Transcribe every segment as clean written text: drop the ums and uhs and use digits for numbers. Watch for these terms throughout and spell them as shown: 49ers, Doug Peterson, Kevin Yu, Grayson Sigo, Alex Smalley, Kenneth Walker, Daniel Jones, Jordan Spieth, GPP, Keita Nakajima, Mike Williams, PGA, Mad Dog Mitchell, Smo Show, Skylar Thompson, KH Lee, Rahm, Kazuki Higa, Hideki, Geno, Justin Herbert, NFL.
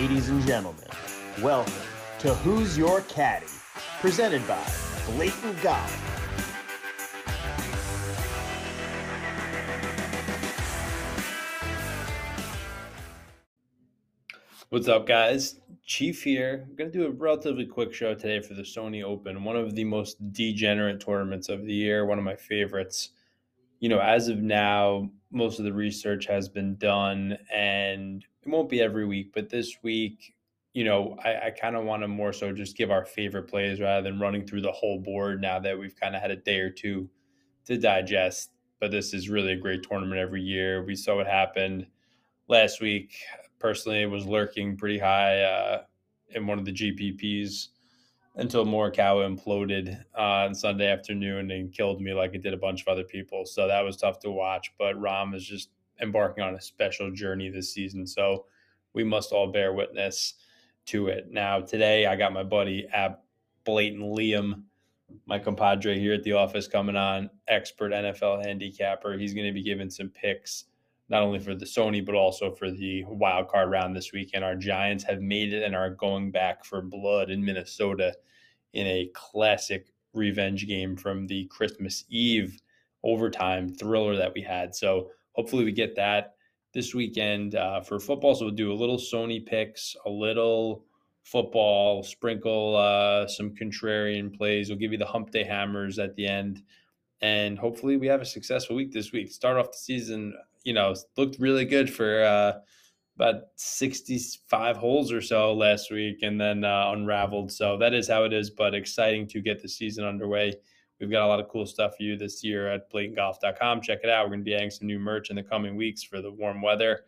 Ladies and gentlemen, welcome to Who's Your Caddy, presented by Blatant Golf. What's up, guys? Chief here. I'm going to do a relatively quick show today for the Sony Open, one of the most degenerate tournaments of the year, one of my favorites. You know, as of now, most of the research has been done, and it won't be every week, but this week, you know, I kind of want to more so just give our favorite plays rather than running through the whole board now that we've kind of had a day or two to digest. But this is really a great tournament every year. We saw what happened last week. Personally, it was lurking pretty high in one of the GPPs until Morikawa imploded on Sunday afternoon and killed me like it did a bunch of other people. So that was tough to watch. But Rahm is just embarking on a special journey this season, so we must all bear witness to it. Now, today, I got my buddy at Blatant Liam, my compadre here at the office, coming on, expert NFL handicapper. He's going to be giving some picks, not only for the Sony, but also for the wild card round this weekend. Our Giants have made it and are going back for blood in Minnesota in a classic revenge game from the Christmas Eve overtime thriller that we had. So hopefully we get that this weekend for football. So we'll do a little Sony picks, a little football, sprinkle some contrarian plays. We'll give you the hump day hammers at the end. And hopefully we have a successful week this week. Start off the season, you know, looked really good for about 65 holes or so last week, and then unraveled. So that is how it is, but exciting to get the season underway. We've got a lot of cool stuff for you this year at BlatantGolf.com. Check it out. We're going to be adding some new merch in the coming weeks for the warm weather.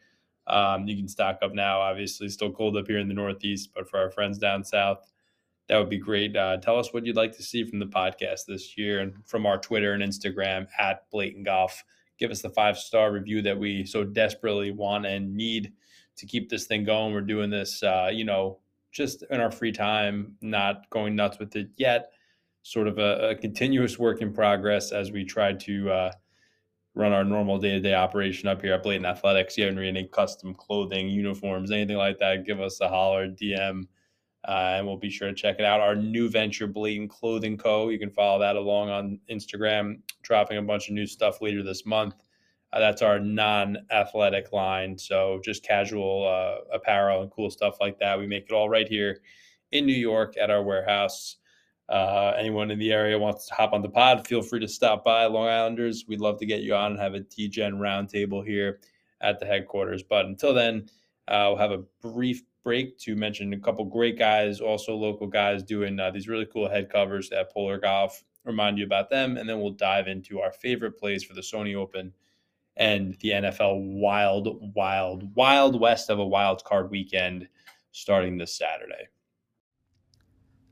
You can stock up now. Obviously, still cold up here in the Northeast, but for our friends down south, that would be great. Tell us what you'd like to see from the podcast this year and from our Twitter and Instagram at Blatant Golf. Give us the 5-star review that we so desperately want and need to keep this thing going. We're doing this, you know, just in our free time, not going nuts with it yet. Sort of a continuous work in progress as we try to run our normal day-to-day operation up here at Blatant Athletics. You haven't read any custom clothing, uniforms, anything like that, give us a holler, DM, and we'll be sure to check it out. Our new venture, Blatant Clothing Co., you can follow that along on Instagram, dropping a bunch of new stuff later this month. That's our non-athletic line, so just casual apparel and cool stuff like that. We make it all right here in New York at our warehouse. Anyone in the area wants to hop on the pod, feel free to stop by. Long Islanders, we'd love to get you on and have a DGen roundtable here at the headquarters. But until then, we'll have a brief break to mention a couple great guys, also local guys, doing these really cool head covers at Polar Golf. Remind you about them, and then we'll dive into our favorite plays for the Sony Open and the NFL wild, wild, wild west of a wild card weekend starting this Saturday.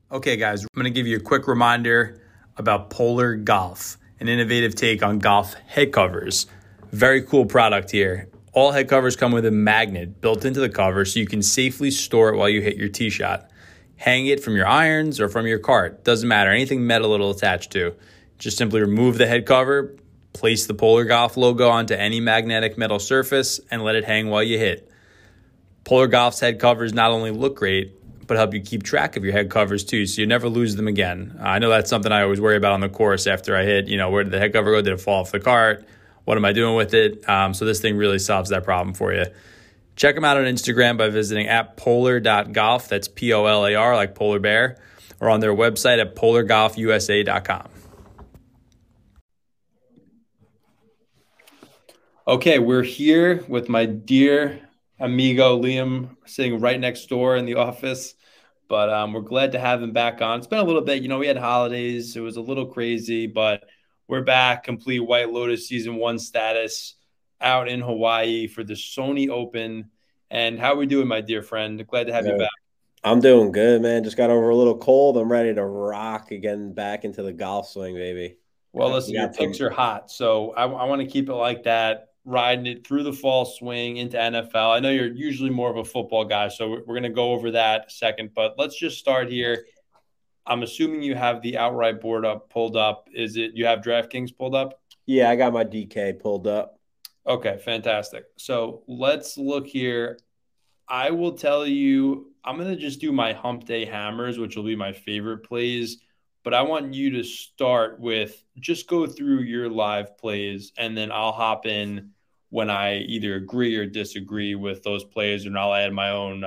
Okay, guys, I'm going to give you a quick reminder about Polar Golf, an innovative take on golf head covers. Very cool product here. All head covers come with a magnet built into the cover so you can safely store it while you hit your tee shot. Hang it from your irons or from your cart. Doesn't matter. Anything metal it'll attach to. Just simply remove the head cover, place the Polar Golf logo onto any magnetic metal surface, and let it hang while you hit. Polar Golf's head covers not only look great, but help you keep track of your head covers too, so you never lose them again. I know that's something I always worry about on the course after I hit. You know, where did the head cover go? Did it fall off the cart? What am I doing with it? So this thing really solves that problem for you. Check them out on Instagram by visiting at polar.golf. That's P-O-L-A-R, like polar bear, or on their website at polargolfusa.com. Okay, we're here with my dear amigo Liam sitting right next door in the office, but we're glad to have him back on. It's been a little bit, you know, we had holidays. It was a little crazy, but we're back, complete White Lotus Season 1 status out in Hawaii for the Sony Open. And how are we doing, my dear friend? Glad to have you back. I'm doing good, man. Just got over a little cold. I'm ready to rock again back into the golf swing, baby. Well, listen, your picks are hot, so I want to keep it like that. Riding it through the fall swing into NFL. I know you're usually more of a football guy, so we're going to go over that in a second, but let's just start here. I'm assuming you have the outright board pulled up. Is it you have DraftKings pulled up? Yeah, I got my DK pulled up. Okay, fantastic. So let's look here. I will tell you, I'm going to just do my hump day hammers, which will be my favorite plays. But I want you to start with just go through your live plays, and then I'll hop in when I either agree or disagree with those plays, and I'll add my own,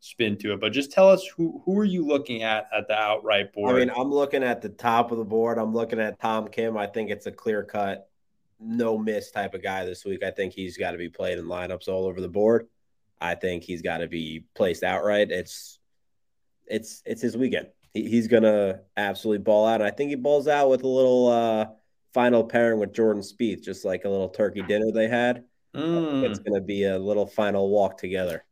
spin to it. But just tell us who are you looking at the outright board? I mean, I'm looking at the top of the board. I'm looking at Tom Kim. I think it's a clear-cut, no-miss type of guy this week. I think he's got to be played in lineups all over the board. I think he's got to be placed outright. It's his weekend. He's going to absolutely ball out. I think he balls out with a little final pairing with Jordan Spieth, just like a little turkey dinner they had. It's going to be a little final walk together.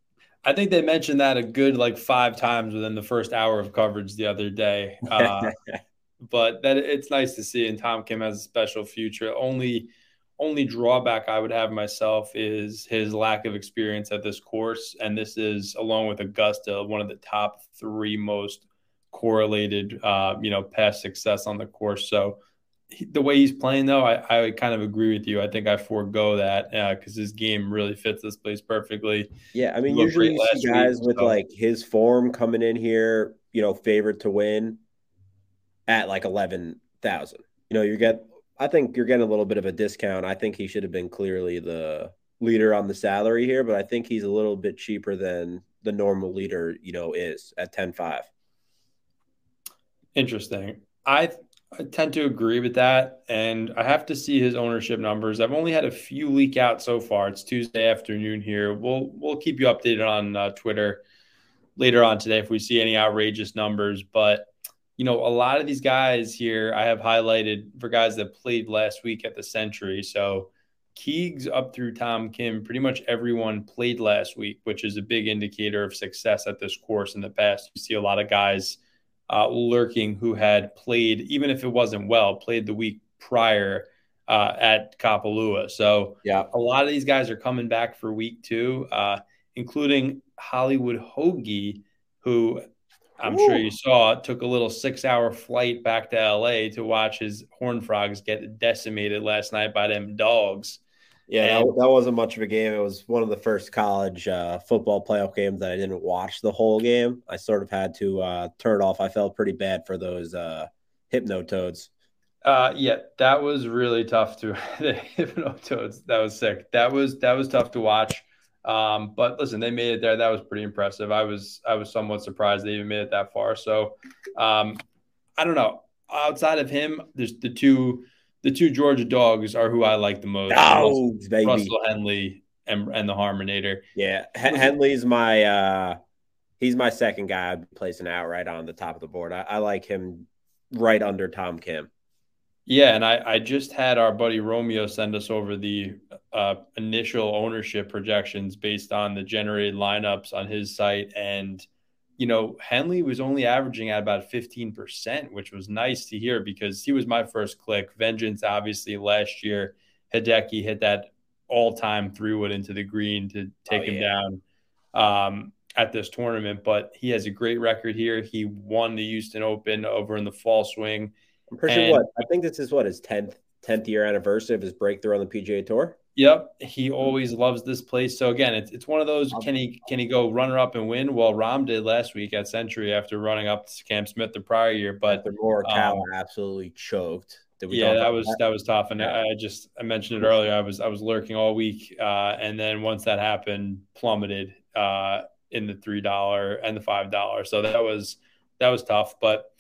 I think they mentioned that a good five times within the first hour of coverage the other day. But that it's nice to see, and Tom Kim has a special future. Only drawback I would have myself is his lack of experience at this course, and this is, along with Augusta, one of the top three most correlated past success on the course. So the way he's playing, though, I kind of agree with you. I think I forego that because his game really fits this place perfectly. Yeah, I mean, usually you see guys with his form coming in here, favored to win at 11,000. I think you're getting a little bit of a discount. I think he should have been clearly the leader on the salary here, but I think he's a little bit cheaper than the normal leader, is at 10.5. Interesting. I tend to agree with that, and I have to see his ownership numbers. I've only had a few leak out so far. It's Tuesday afternoon here. We'll keep you updated on Twitter later on today if we see any outrageous numbers. But, a lot of these guys here I have highlighted for guys that played last week at the Century. So Keegs up through Tom Kim, pretty much everyone played last week, which is a big indicator of success at this course in the past. You see a lot of guys lurking who had played, even if it wasn't well, played the week prior at Kapalua. So yeah, a lot of these guys are coming back for week two, including Hollywood Hoagie, who I'm sure you saw took a little 6-hour flight back to LA to watch his Horn Frogs get decimated last night by them dogs. Yeah, that wasn't much of a game. It was one of the first college football playoff games that I didn't watch the whole game. I sort of had to turn it off. I felt pretty bad for those Hypnotoads. Yeah, that was really tough to – the Hypnotoads, that was sick. That was tough to watch. But listen, they made it there. That was pretty impressive. I was somewhat surprised they even made it that far. So, I don't know. Outside of him, there's the two Georgia dogs are who I like the most. Oh, Russell Henley and the Harmonator. Yeah, Henley's my he's my second guy. I'd be placing out right on the top of the board. I like him right under Tom Kim. Yeah, and I just had our buddy Romeo send us over the initial ownership projections based on the generated lineups on his site, and Henley was only averaging at about 15%, which was nice to hear because he was my first click. Vengeance, obviously, last year, Hideki hit that all-time three-wood into the green to take him down at this tournament. But he has a great record here. He won the Houston Open over in the fall swing. I'm pretty sure I think this is his 10th year anniversary of his breakthrough on the PGA Tour. Yep, he always loves this place. So again, it's one of those, can he go runner up and win? Well, Rahm did last week at Century after running up to Cam Smith the prior year, but the Morikawa absolutely choked. That was tough, and yeah. I mentioned it earlier. I was lurking all week, and then once that happened, plummeted in the $3 and the $5. So that was tough, but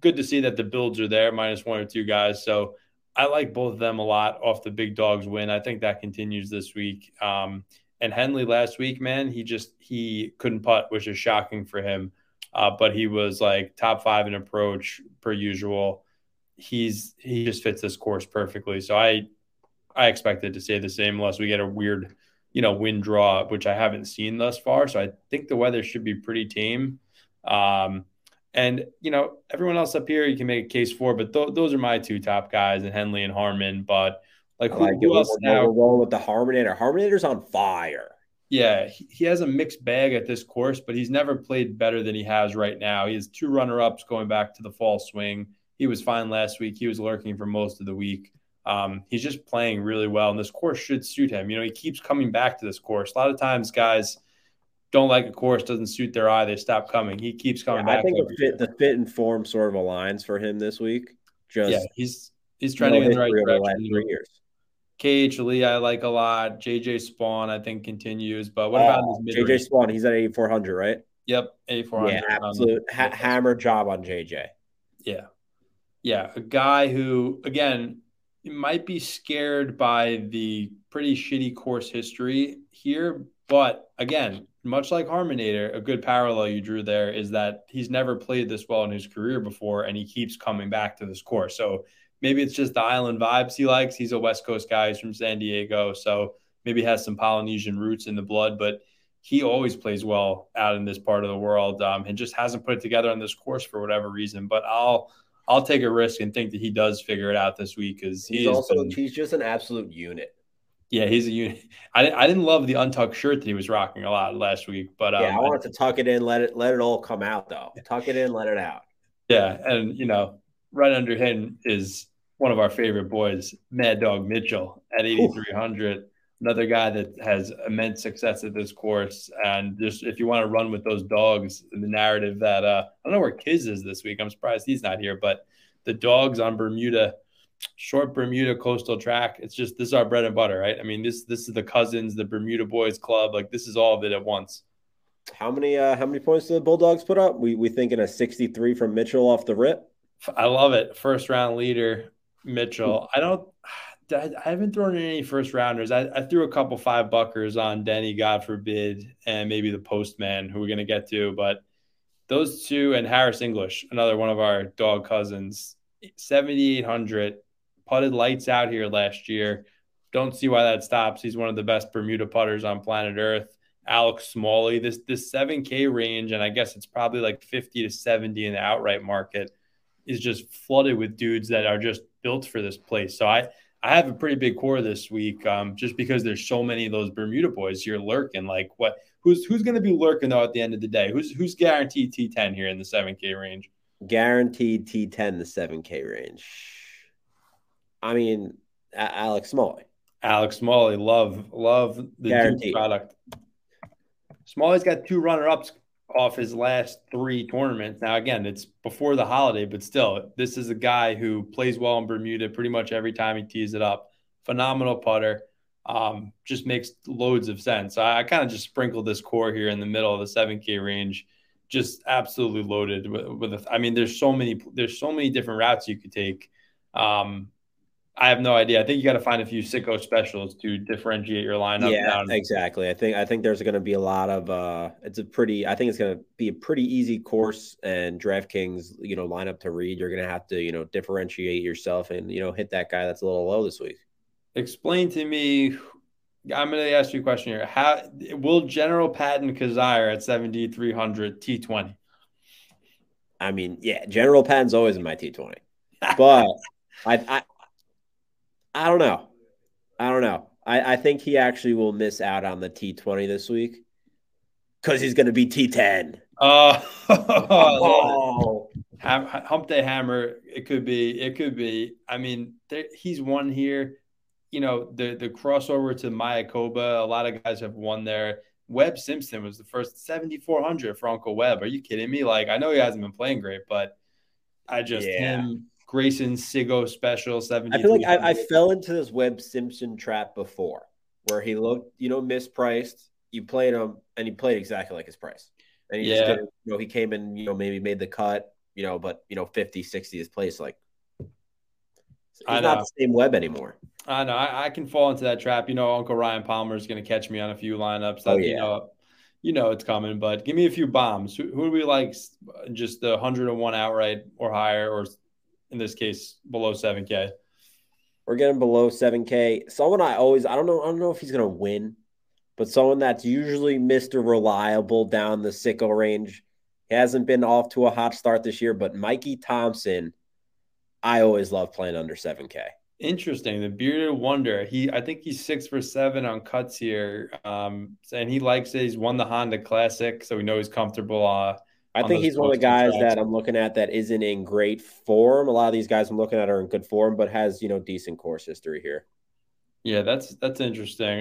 good to see that the builds are there, minus one or two guys. So I like both of them a lot off the big dogs win. I think that continues this week. And Henley last week, man, he couldn't putt, which is shocking for him. But he was top five in approach per usual. He just fits this course perfectly. So I expected to say the same unless we get a weird, wind draw, which I haven't seen thus far. So I think the weather should be pretty tame. And, everyone else up here you can make a case for, but those are my two top guys, and Henley and Harmon. But, who else now? We're rolling with the Harmonator. Harmonator's on fire. Yeah, he has a mixed bag at this course, but he's never played better than he has right now. He has two runner-ups going back to the fall swing. He was fine last week. He was lurking for most of the week. He's just playing really well, and this course should suit him. He keeps coming back to this course. A lot of times, guys – don't like a course, doesn't suit their eye, they stop coming. He keeps coming back. I think the fit and form sort of aligns for him this week. Just he's trending in the right direction. The last 3 years. KH Lee, I like a lot. JJ Spawn, I think, continues. But what about this mid-range? JJ Spawn, he's at 8,400, right? Yep, 8,400. Yeah, absolute hammer job on JJ. Yeah. Yeah, a guy who, again, might be scared by the pretty shitty course history here. But, again, much like Harmonator, a good parallel you drew there is that he's never played this well in his career before, and he keeps coming back to this course. So, maybe it's just the island vibes he likes. He's a West Coast guy. He's from San Diego, so maybe has some Polynesian roots in the blood. But he always plays well out in this part of the world, and just hasn't put it together on this course for whatever reason. But I'll take a risk and think that he does figure it out this week because he's just an absolute unit. Yeah, he's a unit. I didn't love the untucked shirt that he was rocking a lot last week, but I wanted to tuck it in, let it all come out though. Tuck it in, let it out. Yeah, and right under him is one of our favorite boys, Mad Dog Mitchell at 8,300. Another guy that has immense success at this course. And just if you want to run with those dogs, the narrative that I don't know where Kiz is this week. I'm surprised he's not here. But the dogs on Bermuda, short Bermuda coastal track, it's just this is our bread and butter, right? I mean, this is the Cousins, the Bermuda Boys Club. Like this is all of it at once. How many points do the Bulldogs put up? We thinking a 63 from Mitchell off the rip. I love it. First round leader, Mitchell. I haven't thrown in any first rounders. I threw a couple $5 on Denny, God forbid, and maybe the postman who we're going to get to. But those two and Harris English, another one of our dog cousins, 7,800, putted lights out here last year. Don't see why that stops. He's one of the best Bermuda putters on planet Earth. Alex Smalley, this 7K range, and I guess it's probably like 50 to 70 in the outright market. Is just flooded with dudes that are just built for this place. So I have a pretty big core this week just because there's so many of those Bermuda boys here lurking. Like what? Who's going to be lurking though at the end of the day? Who's guaranteed T10 here in the 7K range? Guaranteed T10 the 7K range. I mean, Alex Smalley. Alex Smalley, love the dude product. Smalley's got two runner-ups off his last three tournaments. Now, again, it's before the holiday, but still, this is a guy who plays well in Bermuda pretty much every time he tees it up. Phenomenal putter. Just makes loads of sense. I kind of just sprinkled this core here in the middle of the 7K range, just absolutely loaded with I mean, there's so many different routes you could take. I have no idea. I think you got to find a few sicko specials to differentiate your lineup. Yeah, down. Exactly. I think there's going to be a lot of. I think it's going to be a pretty easy course and DraftKings, lineup to read. You're going to have to, differentiate yourself and hit that guy that's a little low this week. Explain to me. I'm going to ask you a question here. How will General Patton Kazire at 7,300 T20? I mean, yeah, General Patton's always in my T20, but I don't know. I think he actually will miss out on the T20 this week because he's going to be T10. Oh. Hump Day Hammer. It could be. I mean, he's won here. The crossover to Mayakoba, a lot of guys have won there. Webb Simpson was the first 7,400 for Uncle Webb. Are you kidding me? Like, I know he hasn't been playing great, but I just him. Grayson Sigo special 70. I feel like I fell into this Webb Simpson trap before where he looked, mispriced. You played him and he played exactly like his price. And he just didn't, he came in, maybe made the cut, but 50, 60 is place. Like he's not the same Webb anymore. I know. I can fall into that trap. Uncle Ryan Palmer is going to catch me on a few lineups. That, it's coming, but give me a few bombs. Who do we like? Just the 101 outright or higher, or in this case, below 7K. We're getting below 7K. Someone I don't know if he's going to win, but someone that's usually Mr. Reliable down the sicko range. He hasn't been off to a hot start this year, but Mikey Thompson, I always love playing under 7K. Interesting. The bearded wonder. I think he's 6 for 7 on cuts here. And he likes it. He's won the Honda Classic, so we know he's comfortable. I think he's one of the guys that I'm looking at that isn't in great form. A lot of these guys I'm looking at are in good form, but has, decent course history here. Yeah, that's interesting.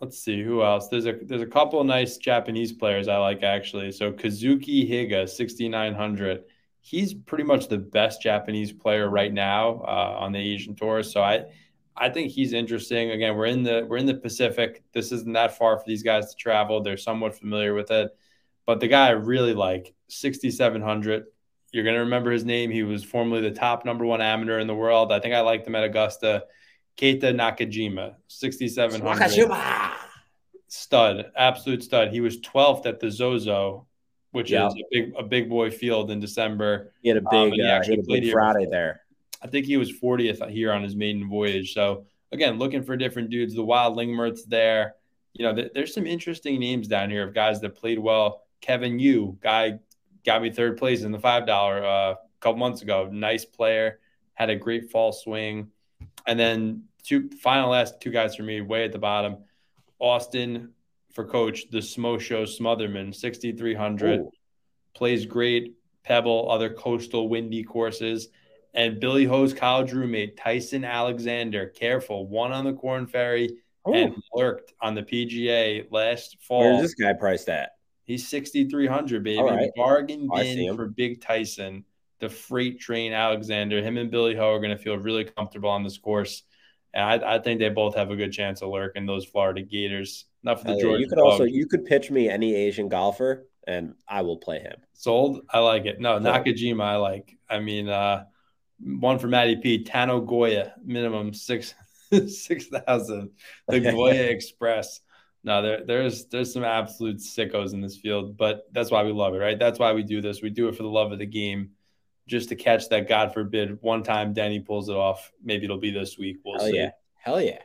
Let's see who else. There's a couple of nice Japanese players I like actually. So Kazuki Higa, 6,900. He's pretty much the best Japanese player right now on the Asian tour. So I think he's interesting. Again, we're in the Pacific. This isn't that far for these guys to travel. They're somewhat familiar with it. But the guy I really like, 6,700. You're gonna remember his name. He was formerly the top #1 amateur in the world. I think I liked him at Augusta. Keita Nakajima, 6,700. Nakajima! Stud, absolute stud. He was 12th at the Zozo, which is a big boy field in December. He had a big, he had a big Friday there. I think he was 40th here on his maiden voyage. So, again, looking for different dudes. The Wild Lingmert's there. You know, there's some interesting names down here of guys that played well. Kevin Yu, guy got me third place in the $5 a couple months ago. Nice player, had a great fall swing. And then last two guys for me, way at the bottom, Austin for coach, the Smo Show Smotherman, 6,300, plays great, Pebble, other coastal windy courses, and Billy Ho's college roommate, Tyson Alexander, careful, won on the Corn Ferry and lurked on the PGA last fall. Where's this guy priced at? He's 6,300, baby. Right. Bargain bin for big Tyson. The freight train Alexander, him and Billy Ho are going to feel really comfortable on this course. And I think they both have a good chance of lurking those Florida Gators. Not for the Georgia. You could pitch me any Asian golfer and I will play him. Sold? I like it. No, Nakajima I like. I mean, one for Matty P, Tano Goya, minimum 6,000. The Goya Express. No, there's some absolute sickos in this field, but that's why we love it, right? That's why we do this. We do it for the love of the game. Just to catch that, God forbid, one time Denny pulls it off. Maybe it'll be this week. We'll see. Hell yeah.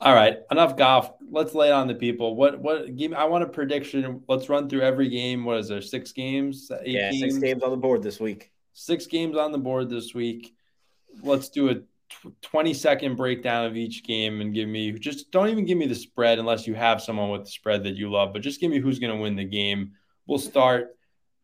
All right. Enough golf. Let's lay it on the people. What game? I want a prediction. Let's run through every game. What is there? 6 games? 8 games? 6 games on the board this week. 6 games on the board this week. Let's do a 20-second breakdown of each game and give me, just don't even give me the spread unless you have someone with the spread that you love, but just give me who's going to win the game. We'll start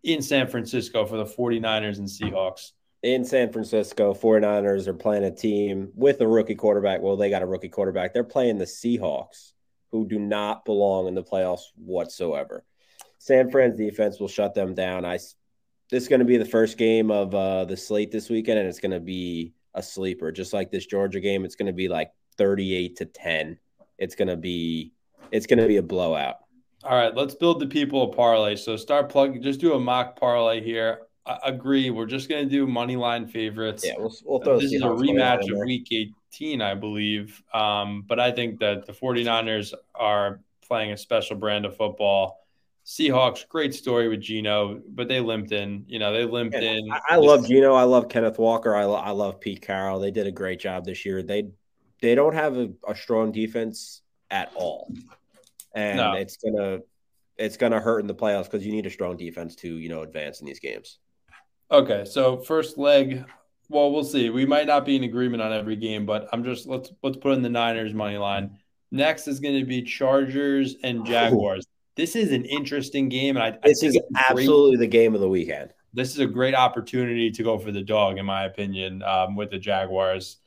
in San Francisco for the 49ers and Seahawks. In San Francisco, 49ers are playing a team with a rookie quarterback. Well, they got a rookie quarterback. They're playing the Seahawks, who do not belong in the playoffs whatsoever. San Fran's defense will shut them down. This is going to be the first game of the slate this weekend, and it's going to be a sleeper. Just like this Georgia game, it's going to be like 38-10. It's going to be a blowout. All right, let's build the people a parlay. So start plugging. Just do a mock parlay here. I agree. We're just going to do money line favorites. Yeah, we'll throw this is a rematch of Week 18, I believe. But I think that the 49ers are playing a special brand of football. Seahawks, great story with Geno, but they limped in. You know, they limped in. I love Geno. I love Kenneth Walker. I love Pete Carroll. They did a great job this year. They don't have a strong defense at all. And it's gonna hurt in the playoffs because you need a strong defense to, you know, advance in these games. Okay, so first leg. Well, we'll see. We might not be in agreement on every game, but let's put in the Niners money line. Next is going to be Chargers and Jaguars. This is an interesting game, and I think this is absolutely the game of the weekend. This is a great opportunity to go for the dog, in my opinion, with the Jaguars.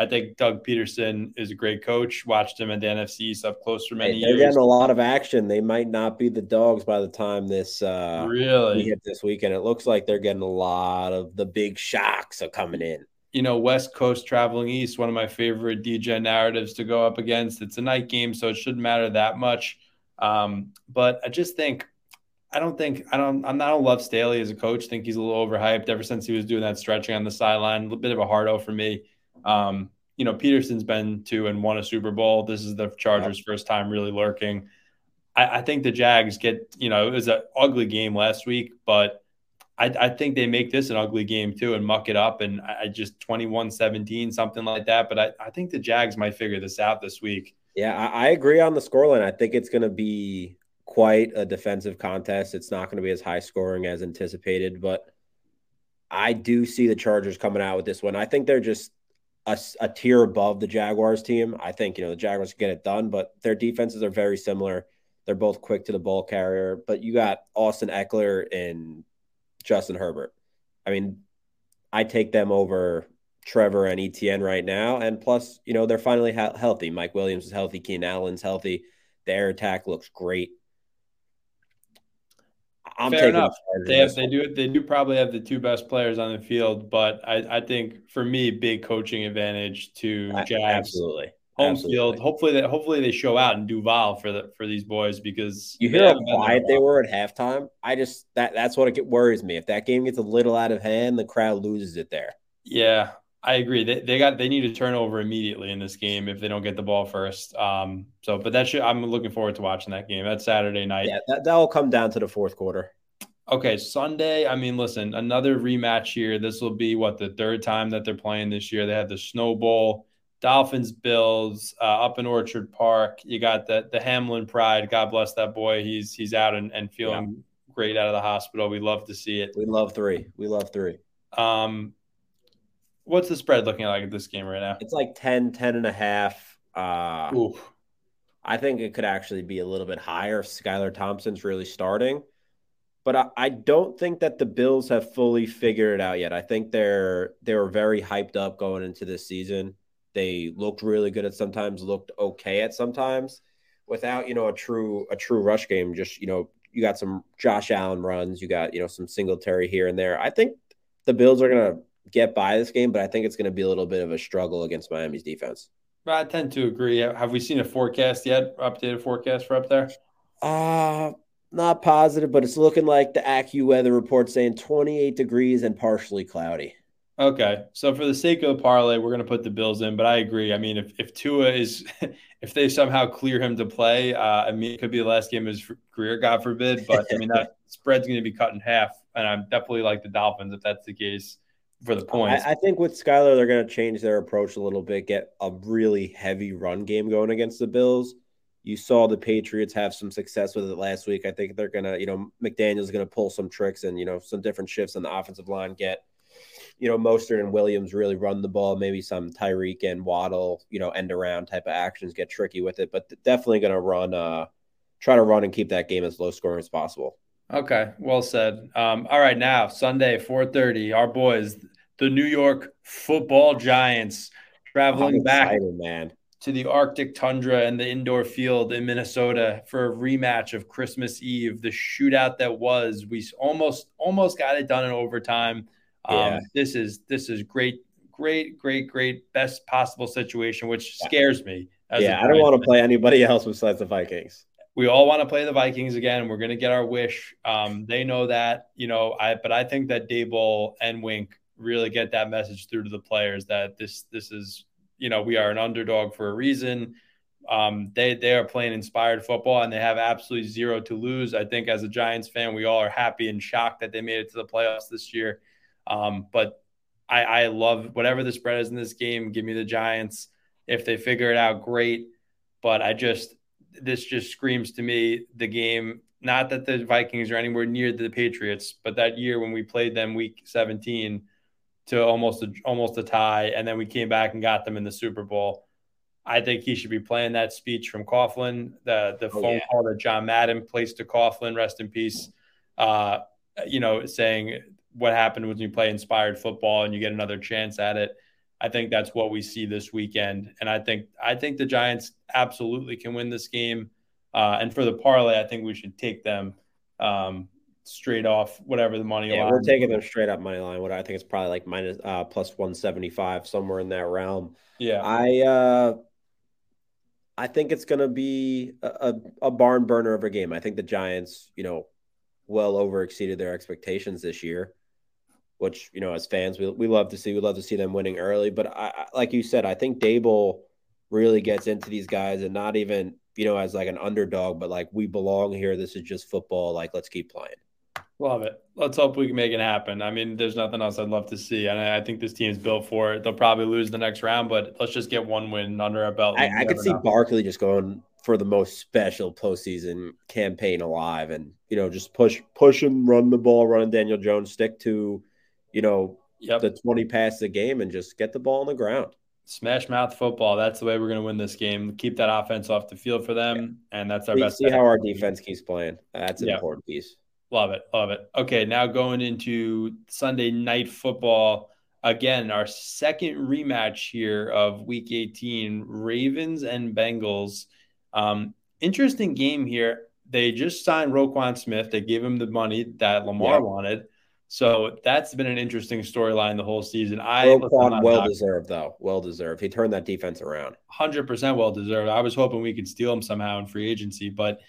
I think Doug Peterson is a great coach. Watched him at the NFC East up close for many years. They're getting a lot of action. They might not be the dogs by the time this weekend. It looks like they're getting a lot of the big shocks are coming in. You know, West Coast traveling east, one of my favorite DJ narratives to go up against. It's a night game, so it shouldn't matter that much. But I just think I don't love Staley as a coach. Think he's a little overhyped ever since he was doing that stretching on the sideline. A little bit of a hard-o for me. You know, Peterson's been to and won a Super Bowl. This is the Chargers' first time really lurking. I think the Jags get, you know, it was an ugly game last week, but I think they make this an ugly game too and muck it up. And I just 21-17, something like that. But I think the Jags might figure this out this week. Yeah, I agree on the scoreline. I think it's going to be quite a defensive contest. It's not going to be as high scoring as anticipated, but I do see the Chargers coming out with this one. I think they're just a tier above the Jaguars team. I think, you know, the Jaguars can get it done, but their defenses are very similar. They're both quick to the ball carrier, but you got Austin Eckler and Justin Herbert. I mean, I take them over Trevor and Etienne right now. And plus, you know, they're finally healthy. Mike Williams is healthy. Keenan Allen's healthy. The air attack looks great. Fair enough. They do probably have the two best players on the field, but I think for me, big coaching advantage to Jags. Absolutely. Home field. Hopefully they show out and Duval for these boys, because you hear how quiet they were at halftime. That's what worries me. If that game gets a little out of hand, the crowd loses it there. Yeah, I agree. They need a turnover immediately in this game if they don't get the ball first. I'm looking forward to watching that game. That's Saturday night. Yeah, that will come down to the fourth quarter. Okay, Sunday, I mean, listen, another rematch here. This will be, the third time that they're playing this year. They had the Snow Bowl, Dolphins, Bills, up in Orchard Park. You got the Hamlin pride. God bless that boy. He's out and feeling great out of the hospital. We love to see it. We love three. What's the spread looking like at this game right now? It's like 10.5. I think it could actually be a little bit higher if Skylar Thompson's really starting. But I don't think that the Bills have fully figured it out yet. I think they were very hyped up going into this season. They looked really good at sometimes, looked okay at sometimes, without, you know, a true rush game. Just, you know, you got some Josh Allen runs, you got, you know, some Singletary here and there. I think the Bills are going to get by this game, but I think it's going to be a little bit of a struggle against Miami's defense. I tend to agree. Have we seen a forecast yet? Updated forecast for up there? Not positive, but it's looking like the AccuWeather report saying 28 degrees and partially cloudy. Okay, so for the sake of the parlay, we're going to put the Bills in, but I agree. I mean, if Tua is – if they somehow clear him to play, I mean, it could be the last game of his career, God forbid. But, I mean, that spread's going to be cut in half, and I definitely like the Dolphins if that's the case for the points. I think with Skylar, they're going to change their approach a little bit, get a really heavy run game going against the Bills. You saw the Patriots have some success with it last week. I think they're going to – you know, McDaniel's going to pull some tricks and, you know, some different shifts on the offensive line, get – you know, Mostert and Williams really run the ball, maybe some Tyreek and Waddle, you know, end around type of actions, get tricky with it, but definitely going to run, try to run and keep that game as low scoring as possible. Okay. Well said. All right. Now, Sunday, 4:30, our boys, the New York Football Giants, traveling back to the Arctic tundra and the indoor field in Minnesota for a rematch of Christmas Eve, the shootout that was. We almost got it done in overtime. Yeah. This is great, best possible situation, which scares me. I don't want to play anybody else besides the Vikings. We all want to play the Vikings again. We're going to get our wish. They know that, you know, but I think that Daboll and Wink really get that message through to the players that this is, you know, we are an underdog for a reason. They are playing inspired football and they have absolutely zero to lose. I think as a Giants fan, we all are happy and shocked that they made it to the playoffs this year. But I love whatever the spread is in this game. Give me the Giants. If they figure it out, great. But this just screams to me the game, not that the Vikings are anywhere near the Patriots, but that year when we played them week 17 to almost a tie, and then we came back and got them in the Super Bowl. I think he should be playing that speech from Coughlin, the phone call that John Madden placed to Coughlin, rest in peace, you know, saying – what happened when you play inspired football and you get another chance at it. I think that's what we see this weekend. And I think the Giants absolutely can win this game. And for the parlay, I think we should take them straight off whatever the money line. We're taking them straight up money line. What I think it's probably like plus 175, somewhere in that realm. Yeah. I think it's going to be a barn burner of a game. I think the Giants, you know, well over exceeded their expectations this year, which, you know, as fans, we love to see. We love to see them winning early. But I, like you said, I think Daboll really gets into these guys and not even, you know, as like an underdog, but like, we belong here. This is just football. Like, let's keep playing. Love it. Let's hope we can make it happen. I mean, there's nothing else I'd love to see. And I think this team's built for it. They'll probably lose the next round, but let's just get one win under our belt. I could see Barkley just going for the most special postseason campaign alive and, you know, just push him, run the ball, run Daniel Jones, stick to, you know, the 20 passes a game and just get the ball on the ground. Smash mouth football. That's the way we're going to win this game. Keep that offense off the field for them. Yeah. And that's our best. See how our defense keeps playing. That's an important piece. Love it. Okay. Now going into Sunday night football, Again, our second rematch here of Week 18, Ravens and Bengals. Interesting game here. They just signed Roquan Smith. They gave him the money that Lamar wanted. So that's been an interesting storyline the whole season. Roquan, well-deserved, though. Well-deserved. He turned that defense around. 100% well-deserved. I was hoping we could steal him somehow in free agency, but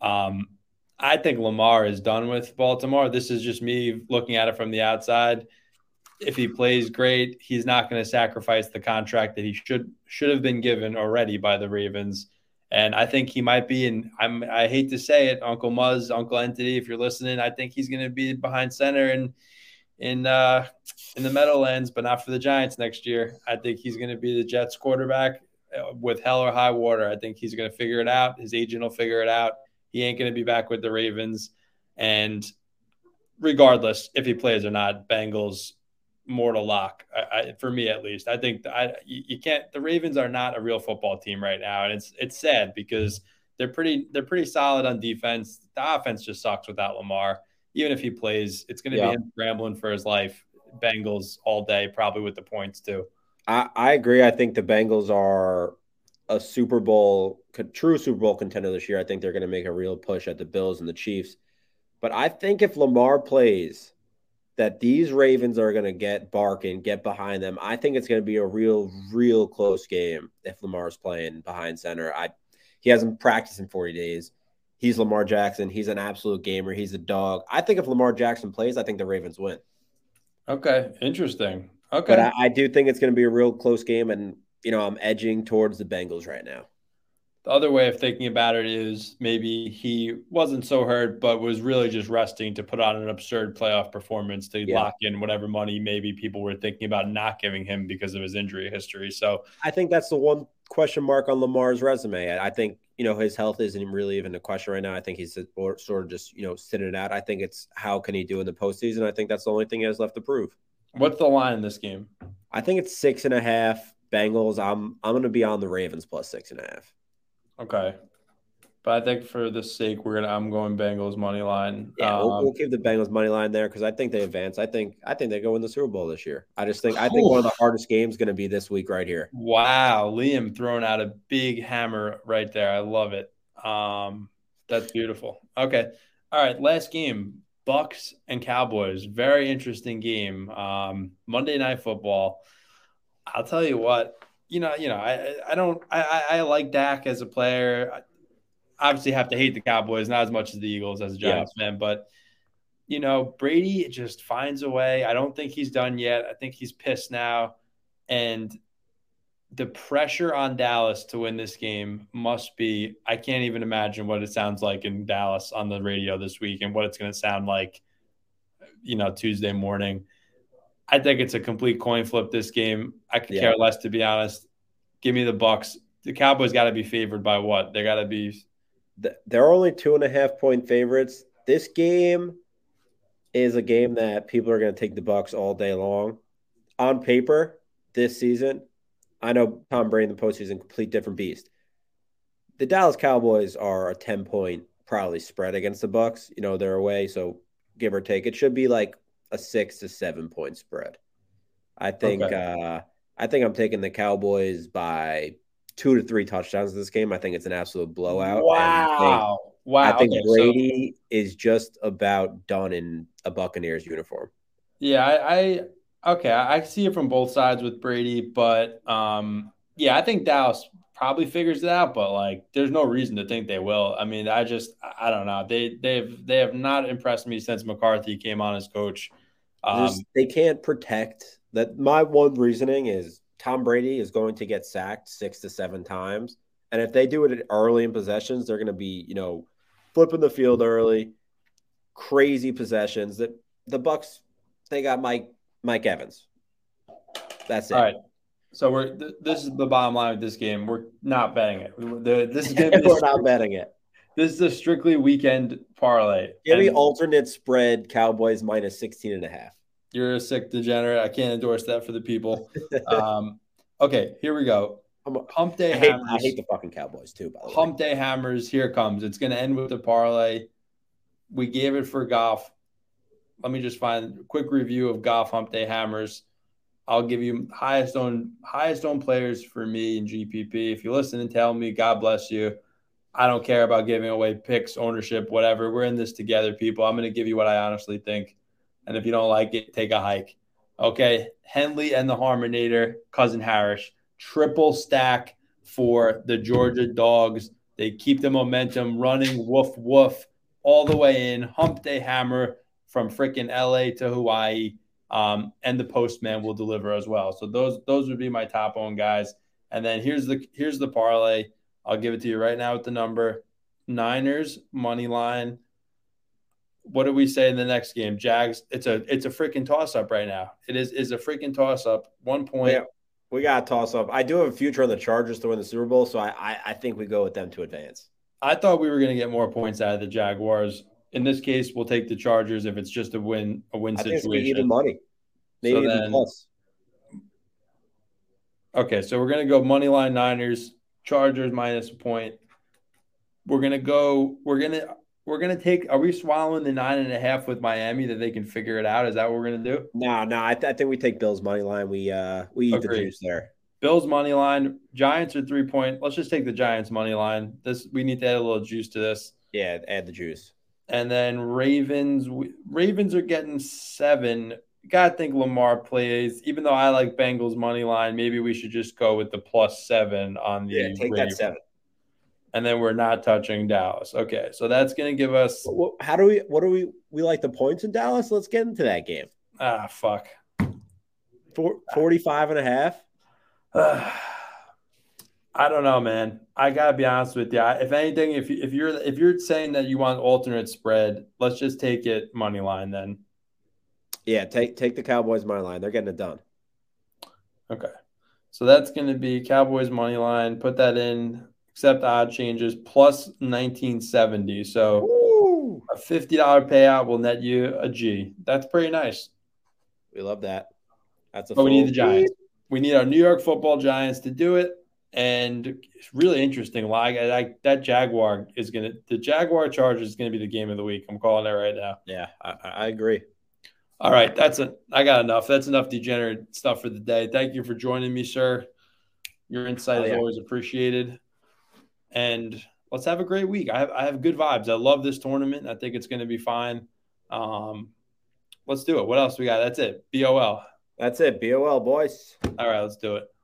I think Lamar is done with Baltimore. This is just me looking at it from the outside. If he plays great, he's not going to sacrifice the contract that he should have been given already by the Ravens. And I think he might be, and I hate to say it, Uncle Muzz, Uncle Entity, if you're listening, I think he's going to be behind center in the Meadowlands, but not for the Giants next year. I think he's going to be the Jets quarterback with hell or high water. I think he's going to figure it out. His agent will figure it out. He ain't going to be back with the Ravens. And regardless if he plays or not, Bengals mortal lock, for me at least. I think you can't. The Ravens are not a real football team right now, and it's sad because they're pretty solid on defense. The offense just sucks without Lamar. Even if he plays, it's going to be him scrambling for his life. Bengals all day, probably with the points too. I agree. I think the Bengals are a true Super Bowl contender this year. I think they're going to make a real push at the Bills and the Chiefs. But I think if Lamar plays, that these Ravens are going to get behind them. I think it's going to be a real, real close game if Lamar's playing behind center. He hasn't practiced in 40 days. He's Lamar Jackson. He's an absolute gamer. He's a dog. I think if Lamar Jackson plays, I think the Ravens win. Okay, interesting. Okay. But I do think it's going to be a real close game, and I'm edging towards the Bengals right now. The other way of thinking about it is maybe he wasn't so hurt, but was really just resting to put on an absurd playoff performance to lock in whatever money maybe people were thinking about not giving him because of his injury history. So I think that's the one question mark on Lamar's resume. I think, his health isn't really even a question right now. I think he's sort of just, sitting it out. I think it's how can he do in the postseason? I think that's the only thing he has left to prove. What's the line in this game? I think it's 6.5 Bengals. I'm going to be on the Ravens plus 6.5. Okay, but I think for the sake, I'm going Bengals money line. Yeah, we'll keep the Bengals money line there because I think they advance. I think they go in the Super Bowl this year. I think one of the hardest games going to be this week right here. Wow, Liam throwing out a big hammer right there. I love it. That's beautiful. Okay, all right. Last game: Bucks and Cowboys. Very interesting game. Monday Night Football. I'll tell you what. I like Dak as a player. I obviously have to hate the Cowboys, not as much as the Eagles as a Giants fan, but Brady just finds a way. I don't think he's done yet. I think he's pissed now. And the pressure on Dallas to win this game must be, I can't even imagine what it sounds like in Dallas on the radio this week and what it's going to sound like, Tuesday morning. I think it's a complete coin flip this game. I could care less, to be honest. Give me the Bucks. The Cowboys got to be favored by what? They got to be. They're only 2.5-point favorites. This game is a game that people are going to take the Bucks all day long. On paper, this season, I know Tom Brady in the postseason, complete different beast. The Dallas Cowboys are a 10-point probably spread against the Bucks. They're away, so give or take. It should be like a 6 to 7 point spread. I think I think I'm taking the Cowboys by 2 to 3 touchdowns in this game. I think it's an absolute blowout. Wow. I think Brady is just about done in a Buccaneers uniform. Yeah, I see it from both sides with Brady, but I think Dallas probably figures it out, but there's no reason to think they will. I mean, I don't know. They have not impressed me since McCarthy came on as coach. They can't protect that. My one reasoning is Tom Brady is going to get sacked 6 to 7 times. And if they do it early in possessions, they're going to be, flipping the field early, crazy possessions that the Bucks, they got Mike Evans. That's it. All right. So this is the bottom line with this game. We're not betting it. We're not betting it. This is a strictly weekend parlay. Give me alternate spread Cowboys minus 16.5. You're a sick degenerate. I can't endorse that for the people. Okay, here we go. Hump day hammers. I hate the fucking Cowboys too, by the way. Hump day hammers. Here it comes. It's going to end with the parlay. We gave it for Goff. Let me just find a quick review of Goff hump day hammers. I'll give you highest owned players for me in GPP. If you listen and tell me, God bless you. I don't care about giving away picks, ownership, whatever. We're in this together, people. I'm going to give you what I honestly think. And if you don't like it, take a hike. Okay, Henley and the Harmonator, Cousin Harris. Triple stack for the Georgia Dogs. They keep the momentum running, woof, woof, all the way in. Hump day hammer from freaking L.A. to Hawaii. And the postman will deliver as well. So those would be my top owned guys. And then here's the parlay. I'll give it to you right now with the number. Niners money line. What do we say in the next game? Jags. It's a freaking toss up right now. It is a freaking toss up. 1 point. Yeah, we got a toss up. I do have a future on the Chargers to win the Super Bowl, so I think we go with them to advance. I thought we were going to get more points out of the Jaguars. In this case, we'll take the Chargers if it's just a win situation. I think it's even money. Maybe even plus. Okay, so we're going to go money line Niners. Chargers minus a point. We're gonna take. Are we swallowing the 9.5 with Miami that they can figure it out? Is that what we're gonna do? No. I think we take Bills money line. We eat the juice there. Bills money line. Giants are 3-point. Let's just take the Giants money line. We need to add a little juice to this. Yeah, add the juice. And then Ravens. Ravens are getting 7. Gotta think Lamar plays. Even though I like Bengals money line, maybe we should just go with the +7 on the. Yeah, take Ravens. That 7. And then we're not touching Dallas. Okay, so that's going to give us. How do we? What do we? We like the points in Dallas. Let's get into that game. Ah, fuck. 45.5. I don't know, man. I gotta be honest with you. If anything, if you're saying that you want alternate spread, let's just take it money line then. Yeah, take the Cowboys money line. They're getting it done. Okay. So that's going to be Cowboys money line. Put that in, accept odd changes, plus 1970. So Ooh. A $50 payout will net you a G. That's pretty nice. We love that. But we need the Giants. We need our New York football Giants to do it. And it's really interesting. That Jaguar is going to – the Jaguar Chargers is going to be the game of the week. I'm calling it right now. Yeah, I agree. All right, I got enough. That's enough degenerate stuff for the day. Thank you for joining me, sir. Your insight is always appreciated. And let's have a great week. I have good vibes. I love this tournament. I think it's going to be fine. Let's do it. What else we got? That's it. BOL. That's it. BOL, boys. All right, let's do it.